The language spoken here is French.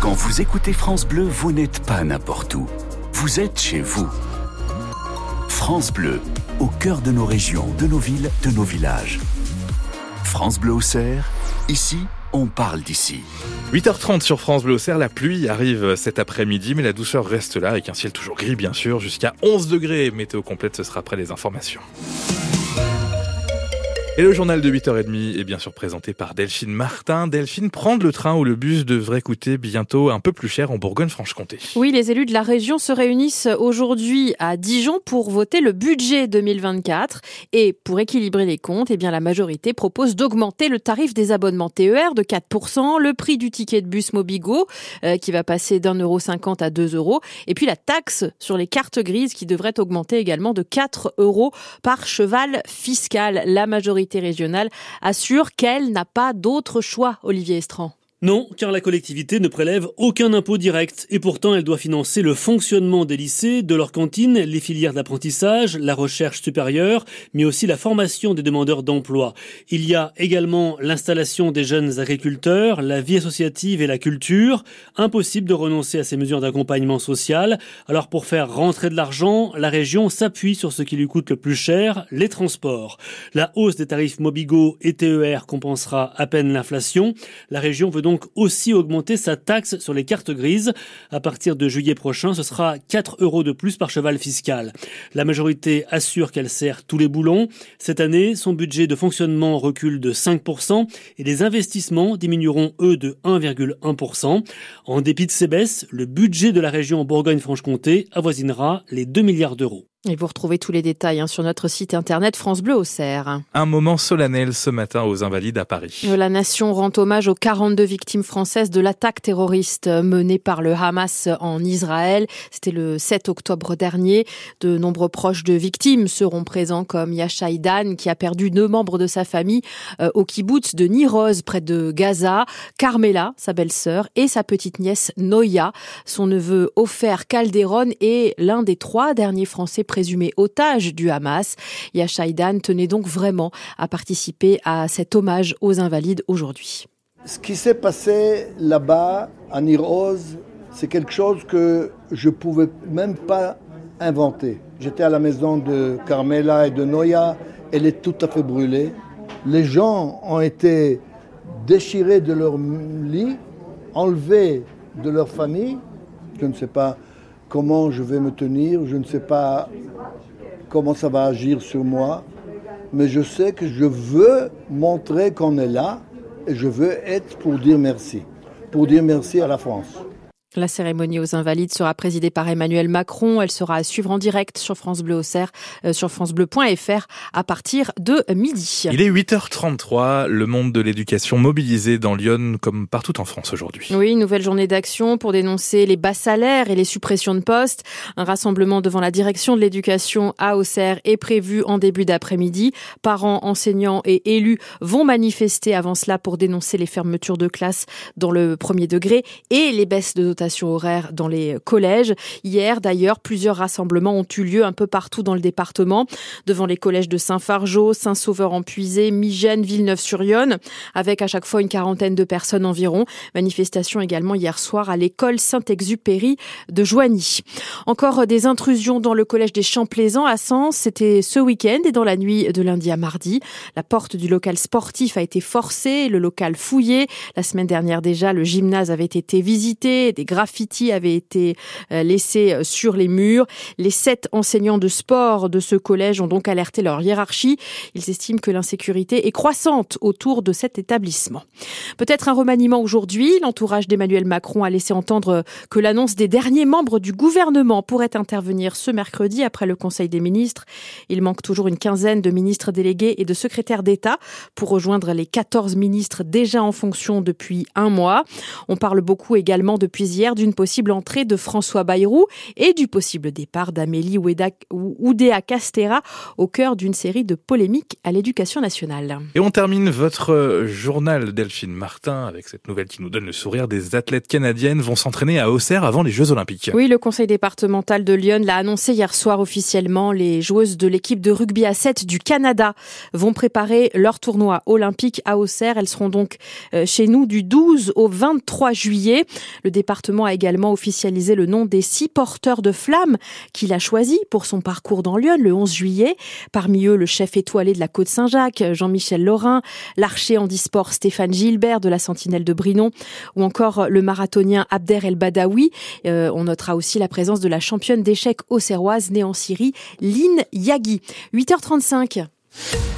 Quand vous écoutez France Bleu, vous n'êtes pas n'importe où. Vous êtes chez vous. France Bleu, au cœur de nos régions, de nos villes, de nos villages. France Bleu Auxerre, ici, on parle d'ici. 8h30 sur France Bleu Auxerre, la pluie arrive cet après-midi, mais la douceur reste là, avec un ciel toujours gris bien sûr, jusqu'à 11 degrés. Météo complète, ce sera après les informations. Et le journal de 8h30 est bien sûr présenté par Delphine Martin. Delphine, prendre le train ou le bus devrait coûter bientôt un peu plus cher en Bourgogne-Franche-Comté. Oui, les élus de la région se réunissent aujourd'hui à Dijon pour voter le budget 2024. Et pour équilibrer les comptes, eh bien, la majorité propose d'augmenter le tarif des abonnements TER de 4%, le prix du ticket de bus Mobigo qui va passer d'1,50 € à 2 €, et puis la taxe sur les cartes grises qui devrait augmenter également de 4 € par cheval fiscal. La majorité régionale assure qu'elle n'a pas d'autre choix, Olivier Estran. Non, car la collectivité ne prélève aucun impôt direct. Et pourtant, elle doit financer le fonctionnement des lycées, de leurs cantines, les filières d'apprentissage, la recherche supérieure, mais aussi la formation des demandeurs d'emploi. Il y a également l'installation des jeunes agriculteurs, la vie associative et la culture. Impossible de renoncer à ces mesures d'accompagnement social. Alors pour faire rentrer de l'argent, la région s'appuie sur ce qui lui coûte le plus cher, les transports. La hausse des tarifs Mobigo et TER compensera à peine l'inflation. La région veut donc aussi augmenter sa taxe sur les cartes grises. À partir de juillet prochain, ce sera 4 € de plus par cheval fiscal. La majorité assure qu'elle serre tous les boulons. Cette année, son budget de fonctionnement recule de 5% et les investissements diminueront, eux, de 1,1%. En dépit de ces baisses, le budget de la région Bourgogne-Franche-Comté avoisinera les 2 milliards d'euros. Et vous retrouvez tous les détails sur notre site internet France Bleu Auxerre. Un moment solennel ce matin aux Invalides à Paris. La nation rend hommage aux 42 victimes françaises de l'attaque terroriste menée par le Hamas en Israël. C'était le 7 octobre dernier. De nombreux proches de victimes seront présents, comme Yashaï Dan, qui a perdu 2 membres de sa famille au kibboutz de Nir Oz, près de Gaza. Carmela, sa belle-sœur, et sa petite-nièce Noya. Son neveu Ofer Calderon est l'un des 3 derniers Français présumé otage du Hamas. Yashaï Dan tenait donc vraiment à participer à cet hommage aux Invalides aujourd'hui. Ce qui s'est passé là-bas, à Nir Oz, c'est quelque chose que je ne pouvais même pas inventer. J'étais à la maison de Carmela et de Noya, elle est tout à fait brûlée. Les gens ont été déchirés de leur lit, enlevés de leur famille. Je ne sais pas comment je vais me tenir, je ne sais pas comment ça va agir sur moi, mais je sais que je veux montrer qu'on est là et je veux être pour dire merci à la France. La cérémonie aux Invalides sera présidée par Emmanuel Macron. Elle sera à suivre en direct sur France Bleu Auxerre, sur francebleu.fr à partir de midi. Il est 8h33, le monde de l'éducation mobilisé dans Lyon comme partout en France aujourd'hui. Oui, nouvelle journée d'action pour dénoncer les bas salaires et les suppressions de postes. Un rassemblement devant la direction de l'éducation à Auxerre est prévu en début d'après-midi. Parents, enseignants et élus vont manifester avant cela pour dénoncer les fermetures de classes dans le premier degré et les baisses de dotation horaire dans les collèges. Hier, d'ailleurs, plusieurs rassemblements ont eu lieu un peu partout dans le département, devant les collèges de Saint-Fargeau, Saint-Sauveur-en-Puisaye, Migennes, Villeneuve-sur-Yonne, avec à chaque fois une quarantaine de personnes environ. Manifestation également hier soir à l'école Saint-Exupéry de Joigny. Encore des intrusions dans le collège des Champs-Plaisants à Sens. C'était ce week-end et dans la nuit de lundi à mardi. La porte du local sportif a été forcée, le local fouillé. La semaine dernière déjà, le gymnase avait été visité, des graffitis avaient été laissés sur les murs. Les 7 enseignants de sport de ce collège ont donc alerté leur hiérarchie. Ils estiment que l'insécurité est croissante autour de cet établissement. Peut-être un remaniement aujourd'hui. L'entourage d'Emmanuel Macron a laissé entendre que l'annonce des derniers membres du gouvernement pourrait intervenir ce mercredi après le Conseil des ministres. Il manque toujours une quinzaine de ministres délégués et de secrétaires d'État pour rejoindre les 14 ministres déjà en fonction depuis 1 mois. On parle beaucoup également depuis hier d'une possible entrée de François Bayrou et du possible départ d'Amélie Oudéa-Castéra au cœur d'une série de polémiques à l'Éducation nationale. Et on termine votre journal, Delphine Martin, avec cette nouvelle qui nous donne le sourire. Des athlètes canadiennes vont s'entraîner à Auxerre avant les Jeux Olympiques. Oui, le conseil départemental de Lyon l'a annoncé hier soir officiellement. Les joueuses de l'équipe de rugby à 7 du Canada vont préparer leur tournoi olympique à Auxerre. Elles seront donc chez nous du 12 au 23 juillet. Le département a également officialisé le nom des 6 porteurs de flammes qu'il a choisis pour son parcours dans Lyon le 11 juillet. Parmi eux, le chef étoilé de la Côte-Saint-Jacques, Jean-Michel Laurin, l'archer handisport Stéphane Gilbert de la Sentinelle de Brinon ou encore le marathonien Abder El Badawi. On notera aussi la présence de la championne d'échecs auxerroise née en Syrie, Lynn Yaghi. 8h35.